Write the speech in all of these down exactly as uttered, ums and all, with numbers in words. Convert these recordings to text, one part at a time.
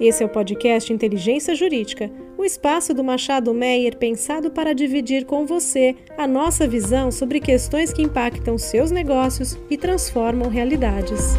Esse é o podcast Inteligência Jurídica, o espaço do Machado Meyer pensado para dividir com você a nossa visão sobre questões que impactam seus negócios e transformam realidades.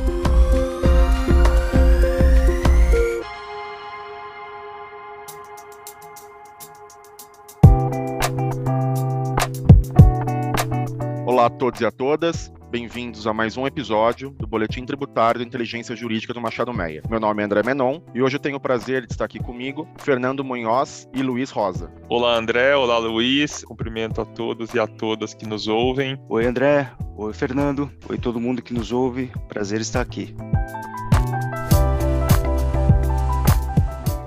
Olá a todos e a todas, bem-vindos a mais um episódio do Boletim Tributário da Inteligência Jurídica do Machado Meyer. Meu nome é André Menon e hoje eu tenho o prazer de estar aqui comigo Fernando Munhoz e Luiz Rosa. Olá André, olá Luiz, cumprimento a todos e a todas que nos ouvem. Oi André, oi Fernando, oi todo mundo que nos ouve, prazer estar aqui.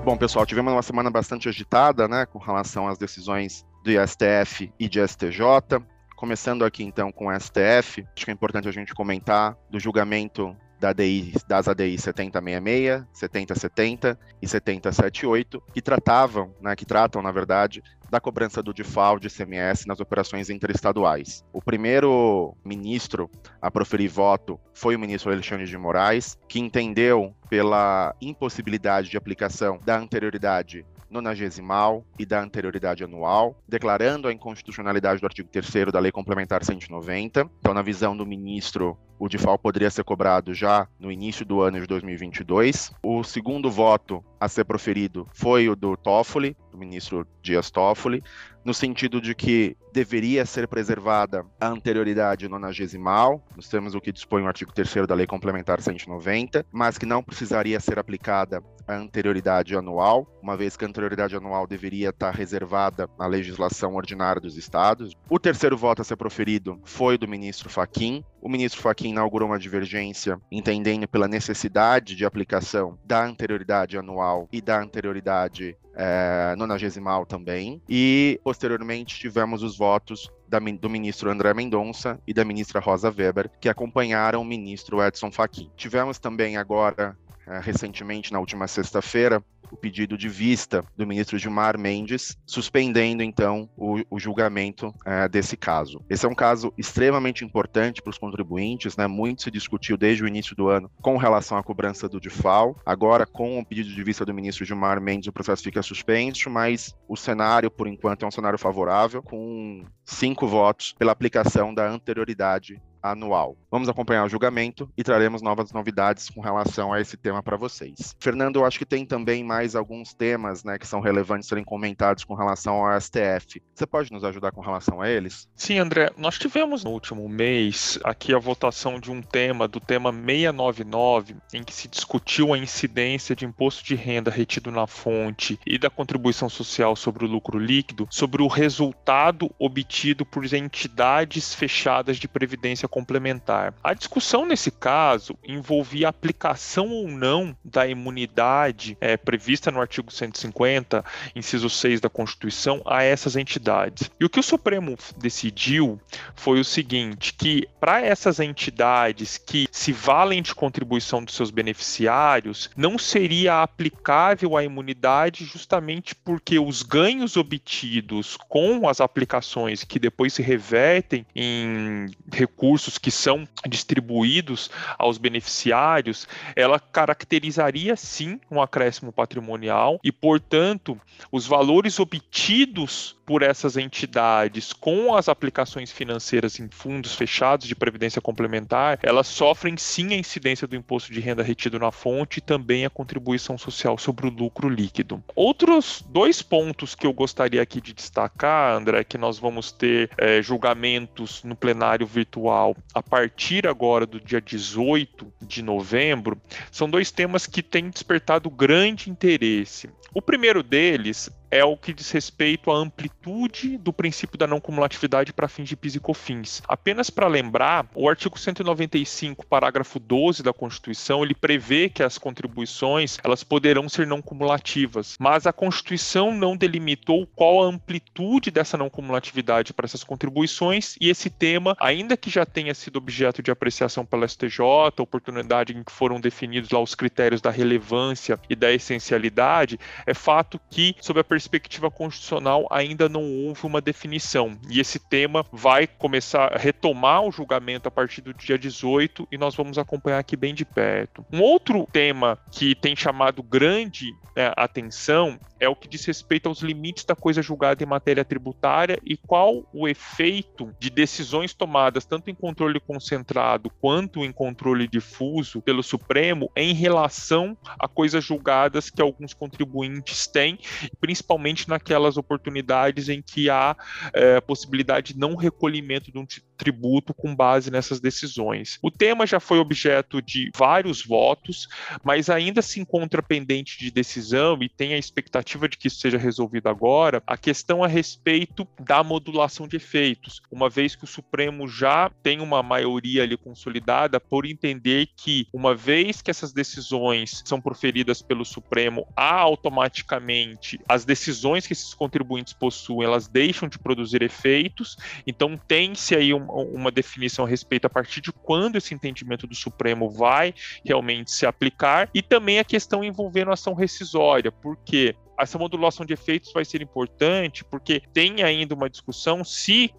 Bom pessoal, tivemos uma semana bastante agitada, né, com relação às decisões do S T F e de S T J. Começando aqui, então, com o S T F, acho que é importante a gente comentar do julgamento da ADI, das A D Is setenta mil e sessenta e seis, setenta setenta e setenta setenta e oito, que tratavam, né, que tratam, na verdade, da cobrança do DIFAL de I C M S nas operações interestaduais. O primeiro ministro a proferir voto foi o ministro Alexandre de Moraes, que entendeu pela impossibilidade de aplicação da anterioridade nonagesimal e da anterioridade anual, declarando a inconstitucionalidade do artigo terceiro da Lei Complementar cento e noventa. Então, na visão do ministro, o DIFAL poderia ser cobrado já no início do ano de dois mil e vinte e dois. O segundo voto a ser proferido foi o do Toffoli, do ministro Dias Toffoli, no sentido de que deveria ser preservada a anterioridade nonagesimal, nós temos o que dispõe o artigo terceiro da Lei Complementar cento e noventa, mas que não precisaria ser aplicada a anterioridade anual, uma vez que a anterioridade anual deveria estar reservada à legislação ordinária dos estados. O terceiro voto a ser proferido foi do ministro Fachin. O ministro Fachin inaugurou uma divergência, entendendo pela necessidade de aplicação da anterioridade anual e da anterioridade É, nonagesimal também, e posteriormente tivemos os votos da, do ministro André Mendonça e da ministra Rosa Weber, que acompanharam o ministro Edson Fachin. Tivemos também agora, é, recentemente, na última sexta-feira, o pedido de vista do ministro Gilmar Mendes, suspendendo, então, o, o julgamento é, desse caso. Esse é um caso extremamente importante para os contribuintes, né? Muito se discutiu desde o início do ano com relação à cobrança do DIFAL. Agora, com o pedido de vista do ministro Gilmar Mendes, o processo fica suspenso, mas o cenário, por enquanto, é um cenário favorável, com cinco votos pela aplicação da anterioridade anual. Vamos acompanhar o julgamento e traremos novas novidades com relação a esse tema para vocês. Fernando, eu acho que tem também mais alguns temas, né, que são relevantes serem comentados com relação ao S T F. Você pode nos ajudar com relação a eles? Sim, André. Nós tivemos no último mês aqui a votação de um tema, do tema seiscentos e noventa e nove, em que se discutiu a incidência de imposto de renda retido na fonte e da contribuição social sobre o lucro líquido, sobre o resultado obtido por entidades fechadas de previdência complementar. A discussão nesse caso envolvia a aplicação ou não da imunidade é, prevista no artigo cento e cinquenta, inciso seis da Constituição, a essas entidades. E o que o Supremo decidiu foi o seguinte, que para essas entidades que se valem de contribuição dos seus beneficiários, não seria aplicável a imunidade justamente porque os ganhos obtidos com as aplicações que depois se revertem em recursos que são distribuídos aos beneficiários, ela caracterizaria sim um acréscimo patrimonial e, portanto, os valores obtidos por essas entidades com as aplicações financeiras em fundos fechados de previdência complementar, elas sofrem sim a incidência do imposto de renda retido na fonte e também a contribuição social sobre o lucro líquido. Outros dois pontos que eu gostaria aqui de destacar, André, é que nós vamos ter é, julgamentos no plenário virtual a partir agora do dia dezoito de novembro, são dois temas que têm despertado grande interesse. O primeiro deles é o que diz respeito à amplitude do princípio da não cumulatividade para fins de PIS e COFINS. Apenas para lembrar, o artigo cento e noventa e cinco, parágrafo doze da Constituição, ele prevê que as contribuições elas poderão ser não cumulativas, mas a Constituição não delimitou qual a amplitude dessa não cumulatividade para essas contribuições, e esse tema, ainda que já tenha sido objeto de apreciação pela S T J, oportunidade em que foram definidos lá os critérios da relevância e da essencialidade, é fato que, sob a perspectiva perspectiva constitucional ainda não houve uma definição, e esse tema vai começar a retomar o julgamento a partir do dia dezoito, e nós vamos acompanhar aqui bem de perto. Um outro tema que tem chamado grande né, atenção é o que diz respeito aos limites da coisa julgada em matéria tributária e qual o efeito de decisões tomadas tanto em controle concentrado quanto em controle difuso pelo Supremo em relação a coisas julgadas que alguns contribuintes têm, principalmente naquelas oportunidades em que há é, possibilidade de não recolhimento de um tributo com base nessas decisões. O tema já foi objeto de vários votos, mas ainda se encontra pendente de decisão e tem a expectativa de que isso seja resolvido agora, a questão a respeito da modulação de efeitos, uma vez que o Supremo já tem uma maioria ali consolidada por entender que, uma vez que essas decisões são proferidas pelo Supremo, há automaticamente as decisões que esses contribuintes possuem, elas deixam de produzir efeitos, então tem-se aí um, uma definição a respeito a partir de quando esse entendimento do Supremo vai realmente se aplicar, e também a questão envolvendo a ação rescisória, porque essa modulação de efeitos vai ser importante porque tem ainda uma discussão se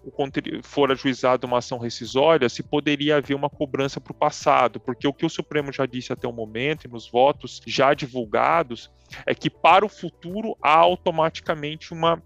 for ajuizada uma ação rescisória, se poderia haver uma cobrança para o passado, porque o que o Supremo já disse até o momento, e nos votos já divulgados, é que para o futuro há automaticamente uma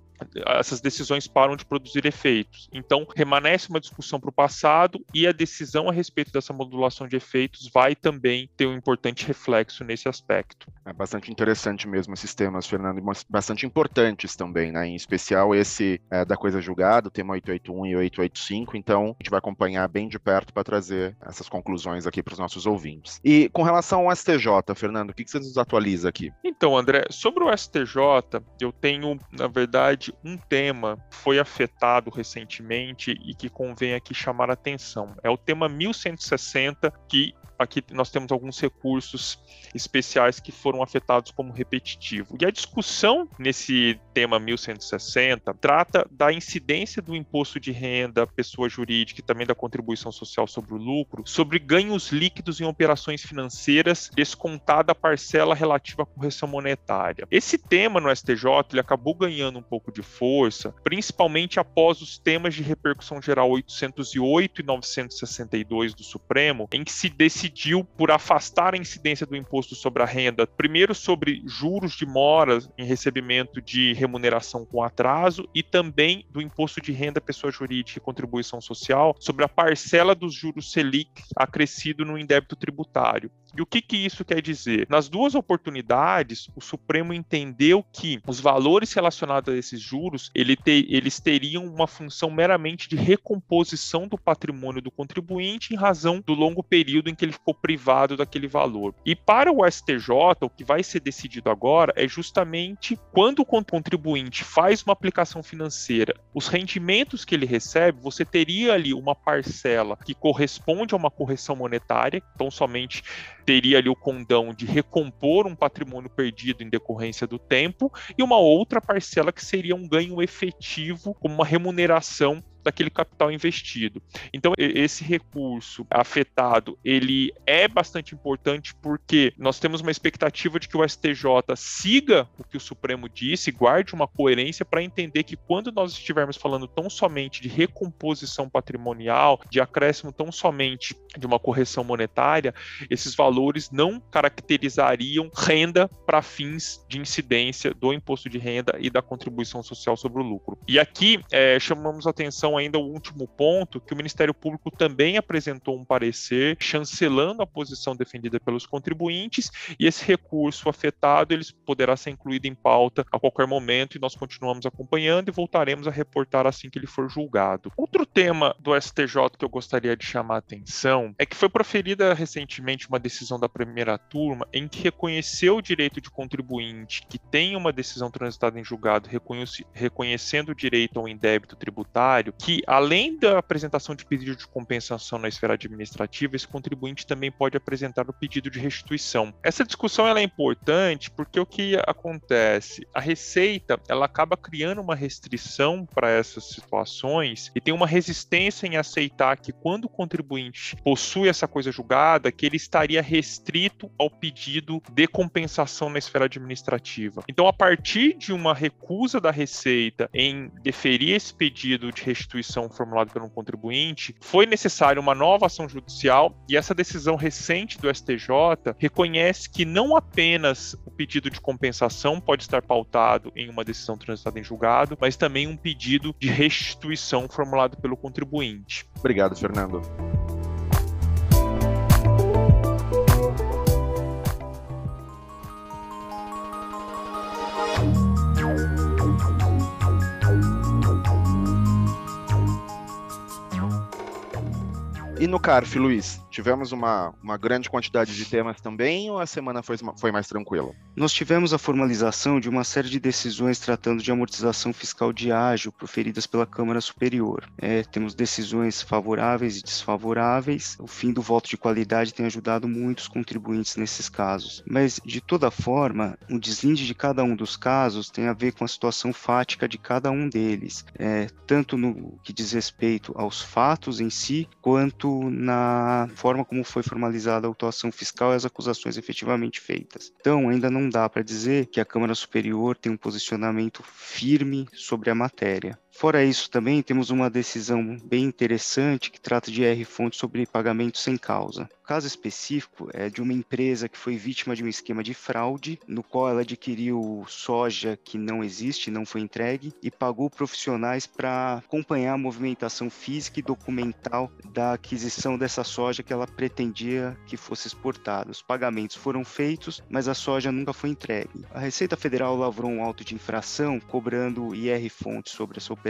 essas decisões param de produzir efeitos. Então, permanece uma discussão para o passado e a decisão a respeito dessa modulação de efeitos vai também ter um importante reflexo nesse aspecto. É bastante interessante mesmo esses temas, Fernando, e bastante importantes também, né? Em especial esse é, da coisa julgada, o tema oitocentos e oitenta e um e oitocentos e oitenta e cinco, então a gente vai acompanhar bem de perto para trazer essas conclusões aqui para os nossos ouvintes. E com relação ao S T J, Fernando, o que, que você nos atualiza aqui? Então, André, sobre o S T J, eu tenho, na verdade, um tema que foi afetado recentemente e que convém aqui chamar a atenção. É o tema mil cento e sessenta, que aqui nós temos alguns recursos especiais que foram afetados como repetitivo. E a discussão nesse tema mil cento e sessenta trata da incidência do imposto de renda, pessoa jurídica e também da contribuição social sobre o lucro, sobre ganhos líquidos em operações financeiras, descontada a parcela relativa à correção monetária. Esse tema no S T J ele acabou ganhando um pouco de força, principalmente após os temas de repercussão geral oitocentos e oito e novecentos e sessenta e dois do Supremo, em que se decidiu decidiu por afastar a incidência do imposto sobre a renda, primeiro sobre juros de mora em recebimento de remuneração com atraso e também do imposto de renda pessoa jurídica e contribuição social sobre a parcela dos juros Selic acrescido no indébito tributário. E o que, que isso quer dizer? Nas duas oportunidades, o Supremo entendeu que os valores relacionados a esses juros, ele te, eles teriam uma função meramente de recomposição do patrimônio do contribuinte em razão do longo período em que ele ficou privado daquele valor. E para o S T J, o que vai ser decidido agora é justamente quando o contribuinte faz uma aplicação financeira, os rendimentos que ele recebe, você teria ali uma parcela que corresponde a uma correção monetária, então somente teria ali o condão de recompor um patrimônio perdido em decorrência do tempo, e uma outra parcela que seria um ganho efetivo, como uma remuneração daquele capital investido. Então, esse recurso afetado, ele é bastante importante porque nós temos uma expectativa de que o S T J siga o que o Supremo disse, guarde uma coerência para entender que quando nós estivermos falando tão somente de recomposição patrimonial, de acréscimo tão somente de uma correção monetária, esses valores não caracterizariam renda para fins de incidência do imposto de renda e da contribuição social sobre o lucro. E aqui, é, chamamos a atenção ainda o último ponto, que o Ministério Público também apresentou um parecer chancelando a posição defendida pelos contribuintes, e esse recurso afetado ele poderá ser incluído em pauta a qualquer momento, e nós continuamos acompanhando e voltaremos a reportar assim que ele for julgado. Outro tema do S T J que eu gostaria de chamar a atenção é que foi proferida recentemente uma decisão da primeira turma em que reconheceu o direito de contribuinte que tem uma decisão transitada em julgado reconhecendo o direito ao indébito tributário que, além da apresentação de pedido de compensação na esfera administrativa, esse contribuinte também pode apresentar o pedido de restituição. Essa discussão ela é importante porque o que acontece? A Receita ela acaba criando uma restrição para essas situações e tem uma resistência em aceitar que, quando o contribuinte possui essa coisa julgada, que ele estaria restrito ao pedido de compensação na esfera administrativa. Então, a partir de uma recusa da Receita em deferir esse pedido de restituição formulado pelo contribuinte, foi necessária uma nova ação judicial, e essa decisão recente do S T J reconhece que não apenas o pedido de compensação pode estar pautado em uma decisão transitada em julgado, mas também um pedido de restituição formulado pelo contribuinte. Obrigado, Fernando. E no CARF, Luiz, tivemos uma, uma grande quantidade de temas também, ou a semana foi, foi mais tranquila? Nós tivemos a formalização de uma série de decisões tratando de amortização fiscal de ágio proferidas pela Câmara Superior. É, temos decisões favoráveis e desfavoráveis. O fim do voto de qualidade tem ajudado muitos contribuintes nesses casos. Mas, de toda forma, o deslinde de cada um dos casos tem a ver com a situação fática de cada um deles, é, tanto no que diz respeito aos fatos em si, quanto na forma como foi formalizada a autuação fiscal e as acusações efetivamente feitas. Então, ainda não dá para dizer que a Câmara Superior tem um posicionamento firme sobre a matéria. Fora isso, também temos uma decisão bem interessante que trata de R-Fontes sobre pagamento sem causa. O caso específico é de uma empresa que foi vítima de um esquema de fraude, no qual ela adquiriu soja que não existe, não foi entregue, e pagou profissionais para acompanhar a movimentação física e documental da aquisição dessa soja que ela pretendia que fosse exportada. Os pagamentos foram feitos, mas a soja nunca foi entregue. A Receita Federal lavrou um auto de infração cobrando I R-Fontes sobre essa operação,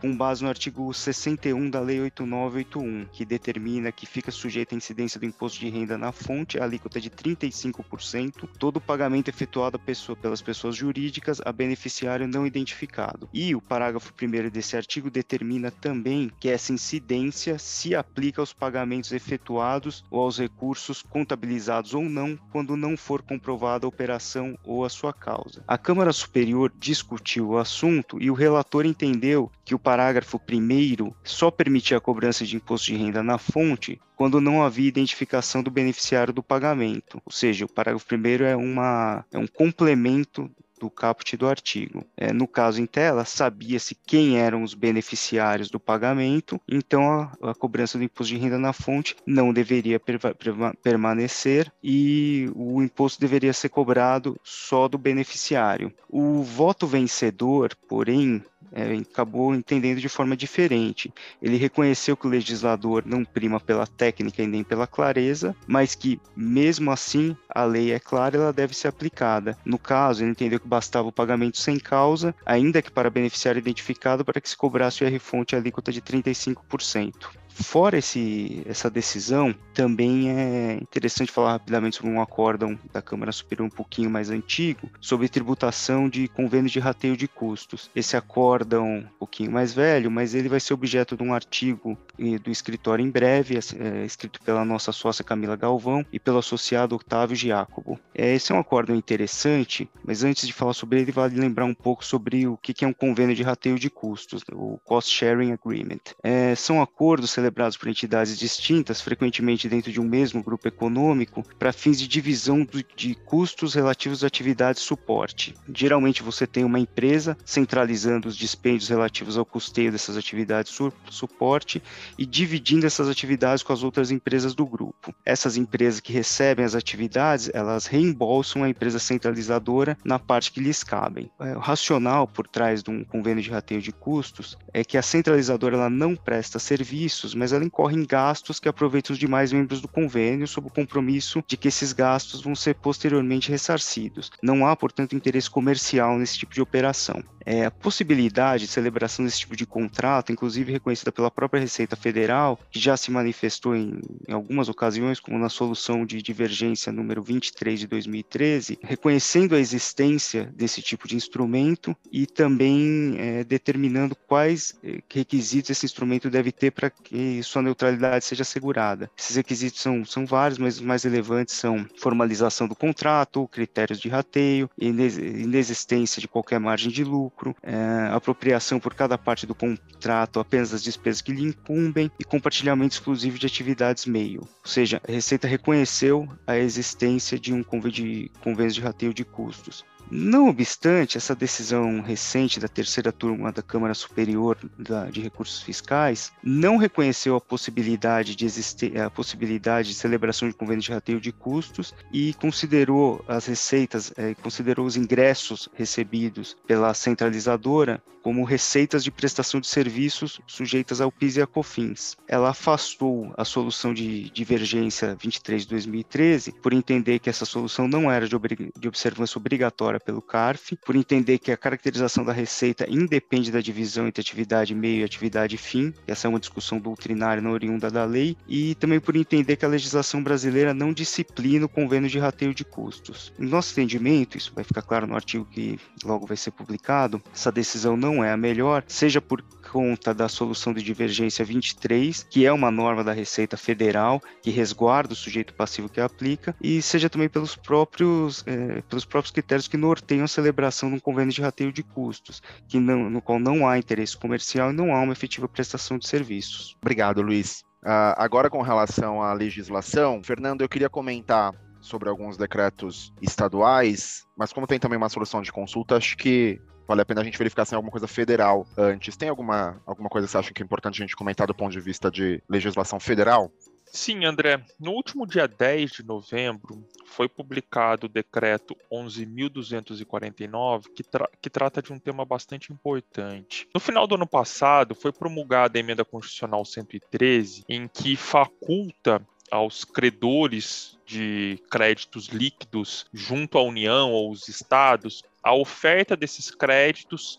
com base no artigo sessenta e um da Lei oito mil novecentos e oitenta e um, que determina que fica sujeita à incidência do imposto de renda na fonte, a alíquota de trinta e cinco por cento, todo o pagamento efetuado pelas pessoas jurídicas a beneficiário não identificado. E o parágrafo primeiro desse artigo determina também que essa incidência se aplica aos pagamentos efetuados ou aos recursos contabilizados ou não, quando não for comprovada a operação ou a sua causa. A Câmara Superior discutiu o assunto e o relator entendeu que o parágrafo primeiro só permitia a cobrança de imposto de renda na fonte quando não havia identificação do beneficiário do pagamento. Ou seja, o parágrafo primeiro é, uma, é um complemento do caput do artigo. É, no caso em tela, sabia-se quem eram os beneficiários do pagamento, então a, a cobrança do imposto de renda na fonte não deveria perva, perva, permanecer e o imposto deveria ser cobrado só do beneficiário. O voto vencedor, porém, É, acabou entendendo de forma diferente. Ele reconheceu que o legislador não prima pela técnica e nem pela clareza, mas que, mesmo assim, a lei é clara e ela deve ser aplicada. No caso, ele entendeu que bastava o pagamento sem causa, ainda que para beneficiário identificado, para que se cobrasse o R-Fonte a alíquota de trinta e cinco por cento. Fora esse, essa decisão, também é interessante falar rapidamente sobre um acórdão da Câmara Superior um pouquinho mais antigo, sobre tributação de convênios de rateio de custos. Esse acórdão um pouquinho mais velho, mas ele vai ser objeto de um artigo do escritório em breve, é, escrito pela nossa sócia Camila Galvão e pelo associado Otávio Giacobo. É, esse é um acórdão interessante, mas antes de falar sobre ele, vale lembrar um pouco sobre o que é um convênio de rateio de custos, o Cost Sharing Agreement. É, são acordos celebrados por entidades distintas, frequentemente dentro de um mesmo grupo econômico, para fins de divisão de custos relativos à atividade de suporte. Geralmente você tem uma empresa centralizando os dispêndios relativos ao custeio dessas atividades de suporte e dividindo essas atividades com as outras empresas do grupo. Essas empresas que recebem as atividades, elas reembolsam a empresa centralizadora na parte que lhes cabem. O racional por trás de um convênio de rateio de custos é que a centralizadora ela não presta serviços, mas ela incorre em gastos que aproveitam os demais membros do convênio sob o compromisso de que esses gastos vão ser posteriormente ressarcidos. Não há, portanto, interesse comercial nesse tipo de operação. É, a possibilidade de celebração desse tipo de contrato, inclusive reconhecida pela própria Receita Receita Federal, que já se manifestou em, em algumas ocasiões, como na solução de divergência número vinte e três de dois mil e treze, reconhecendo a existência desse tipo de instrumento e também é, determinando quais requisitos esse instrumento deve ter para que sua neutralidade seja assegurada. Esses requisitos são, são vários, mas os mais relevantes são formalização do contrato, critérios de rateio, inexistência de qualquer margem de lucro, é, apropriação por cada parte do contrato apenas das despesas que lhe incumbem e compartilhamento exclusivo de atividades meio. Ou seja, a Receita reconheceu a existência de um convênio de, convênio de rateio de custos. Não obstante, essa decisão recente da terceira turma da Câmara Superior da, de Recursos Fiscais não reconheceu a possibilidade de existir, a possibilidade de celebração de convênio de rateio de custos e considerou as receitas, eh, considerou os ingressos recebidos pela centralizadora como receitas de prestação de serviços sujeitas ao PIS e a COFINS. Ela afastou a solução de divergência vinte e três de dois mil e treze por entender que essa solução não era de, obrig- de observância obrigatória pelo CARF, por entender que a caracterização da receita independe da divisão entre atividade meio e atividade fim, essa é uma discussão doutrinária não oriunda da lei, e também por entender que a legislação brasileira não disciplina o convênio de rateio de custos. Em nosso entendimento, isso vai ficar claro no artigo que logo vai ser publicado, essa decisão não é a melhor, seja por conta da solução de divergência vinte e três, que é uma norma da Receita Federal, que resguarda o sujeito passivo que a aplica, e seja também pelos próprios, eh, pelos próprios critérios que norteiam a celebração de um convênio de rateio de custos, que não, no qual não há interesse comercial e não há uma efetiva prestação de serviços. Obrigado, Luiz. Uh, agora, com relação à legislação, Fernando, eu queria comentar sobre alguns decretos estaduais, mas como tem também uma solução de consulta, acho que vale a pena a gente verificar se tem alguma coisa federal antes. Tem alguma, alguma coisa que você acha que é importante a gente comentar do ponto de vista de legislação federal? Sim, André. No último dia dez de novembro, foi publicado o Decreto onze mil duzentos e quarenta e nove, que, tra- que trata de um tema bastante importante. No final do ano passado, foi promulgada a Emenda Constitucional cento e treze, em que faculta aos credores de créditos líquidos junto à União ou aos estados a oferta desses créditos,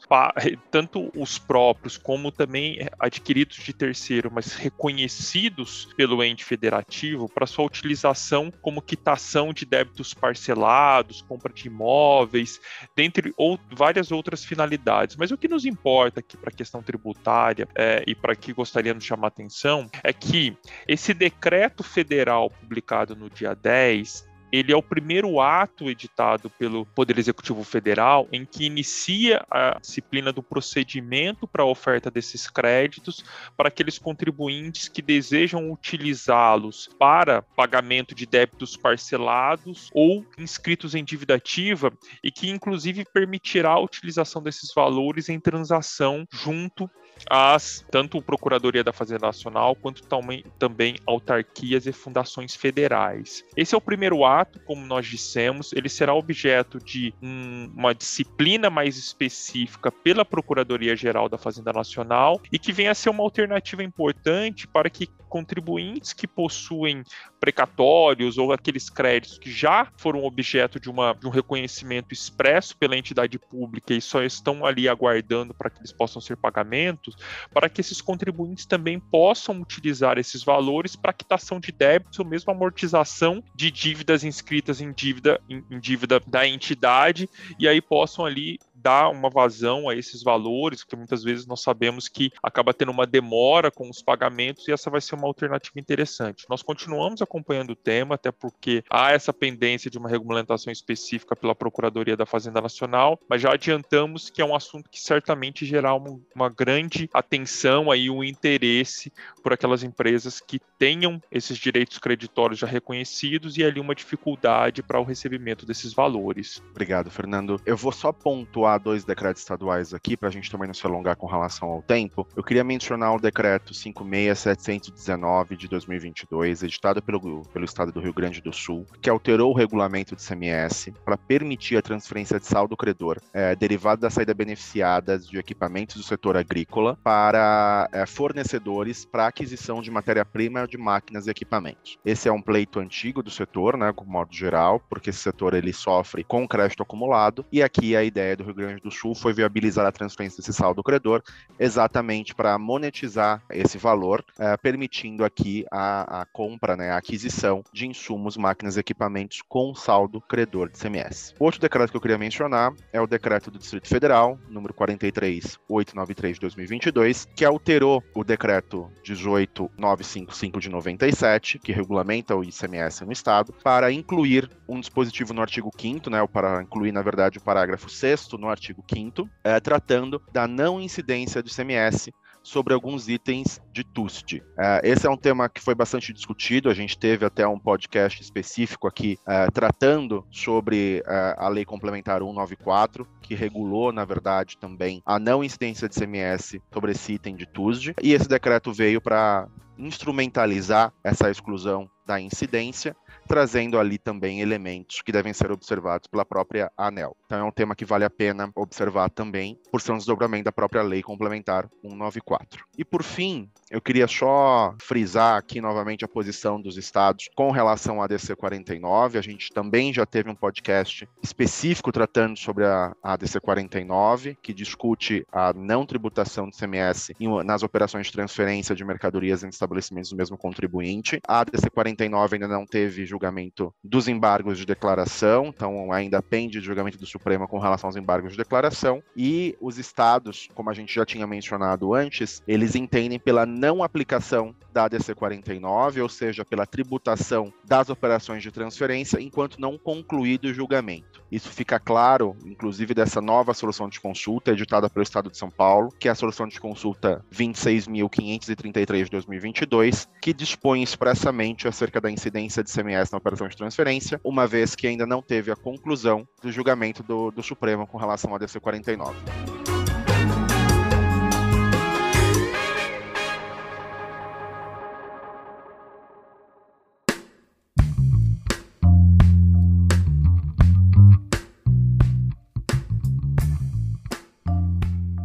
tanto os próprios como também adquiridos de terceiro, mas reconhecidos pelo ente federativo, para sua utilização como quitação de débitos parcelados, compra de imóveis, dentre ou, várias outras finalidades. Mas o que nos importa aqui para a questão tributária é, e para que gostaríamos de chamar a atenção é que esse decreto federal publicado no dia dez, ele é o primeiro ato editado pelo Poder Executivo Federal em que inicia a disciplina do procedimento para a oferta desses créditos para aqueles contribuintes que desejam utilizá-los para pagamento de débitos parcelados ou inscritos em dívida ativa e que, inclusive, permitirá a utilização desses valores em transação junto às tanto a Procuradoria da Fazenda Nacional quanto também, também autarquias e fundações federais. Esse é o primeiro ato, como nós dissemos, ele será objeto de um, uma disciplina mais específica pela Procuradoria-Geral da Fazenda Nacional e que vem a ser uma alternativa importante para que contribuintes que possuem precatórios ou aqueles créditos que já foram objeto de, uma, de um reconhecimento expresso pela entidade pública e só estão ali aguardando para que eles possam ser pagamentos, para que esses contribuintes também possam utilizar esses valores para quitação de débitos ou mesmo amortização de dívidas inscritas em dívida, em, em dívida da entidade e aí possam ali dar uma vazão a esses valores, porque muitas vezes nós sabemos que acaba tendo uma demora com os pagamentos e essa vai ser uma alternativa interessante. Nós continuamos acompanhando o tema, até porque há essa pendência de uma regulamentação específica pela Procuradoria da Fazenda Nacional, mas já adiantamos que é um assunto que certamente gerará uma, uma grande atenção e um interesse por aquelas empresas que tenham esses direitos creditórios já reconhecidos e ali uma dificuldade para o recebimento desses valores. Obrigado, Fernando. Eu vou só pontuar dois decretos estaduais aqui, para a gente também não se alongar com relação ao tempo. Eu queria mencionar o decreto cinco mil seiscentos e dezenove de dois mil e vinte e dois, editado pelo, pelo Estado do Rio Grande do Sul, que alterou o regulamento do I C M S para permitir a transferência de saldo credor é, derivado da saída beneficiada de equipamentos do setor agrícola para é, fornecedores para aquisição de matéria-prima de máquinas e equipamentos. Esse é um pleito antigo do setor, né, com modo geral, porque esse setor ele sofre com crédito acumulado, e aqui a ideia do Rio Grande do Sul foi viabilizar a transferência desse saldo credor exatamente para monetizar esse valor, eh, permitindo aqui a, a compra, né, a aquisição de insumos, máquinas e equipamentos com saldo credor de I C M S. Outro decreto que eu queria mencionar é o Decreto do Distrito Federal, número quarenta e três mil oitocentos e noventa e três de dois mil e vinte e dois, que alterou o Decreto dezoito mil novecentos e cinquenta e cinco de noventa e sete, que regulamenta o I C M S no Estado, para incluir um dispositivo no artigo quinto, né, ou para incluir, na verdade, o parágrafo sexto no artigo quinto, é, tratando da não incidência do I C M S sobre alguns itens de T U S D. Uh, esse é um tema que foi bastante discutido, a gente teve até um podcast específico aqui uh, tratando sobre uh, a Lei Complementar cento e noventa e quatro, que regulou, na verdade, também a não incidência de I C M S sobre esse item de T U S D, e esse decreto veio para instrumentalizar essa exclusão da incidência, trazendo ali também elementos que devem ser observados pela própria ANEEL. Então é um tema que vale a pena observar também, por ser um desdobramento da própria Lei Complementar cento e noventa e quatro. E por fim, eu queria só frisar aqui novamente a posição dos estados com relação à A D C quarenta e nove. A gente também já teve um podcast específico tratando sobre a A D C quarenta e nove, que discute a não tributação do I C M S nas operações de transferência de mercadorias entre estabelecimentos do mesmo contribuinte. A A D C quarenta e nove ainda não teve julgamento dos embargos de declaração, então ainda pende de julgamento do Supremo com relação aos embargos de declaração, e os estados, como a gente já tinha mencionado antes, eles entendem pela não aplicação da A D C quarenta e nove, ou seja, pela tributação das operações de transferência, enquanto não concluído o julgamento. Isso fica claro, inclusive, dessa nova solução de consulta editada pelo Estado de São Paulo, que é a solução de consulta vinte e seis mil quinhentos e trinta e três de dois mil e vinte e dois, que dispõe expressamente acerca da incidência de I C M S na operação de transferência, uma vez que ainda não teve a conclusão do julgamento do, do Supremo com relação à A D C quarenta e nove.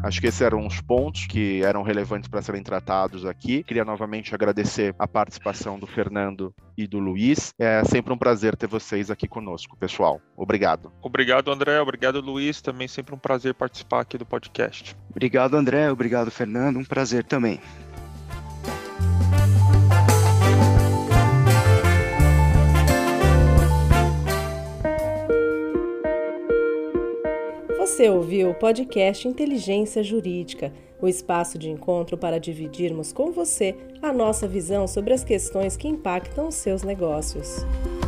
Acho que esses eram os pontos que eram relevantes para serem tratados aqui. Queria novamente agradecer a participação do Fernando e do Luiz. É sempre um prazer ter vocês aqui conosco, pessoal. Obrigado. Obrigado, André. Obrigado, Luiz. Também sempre um prazer participar aqui do podcast. Obrigado, André. Obrigado, Fernando. Um prazer também. Você ouviu o podcast Inteligência Jurídica, o espaço de encontro para dividirmos com você a nossa visão sobre as questões que impactam os seus negócios.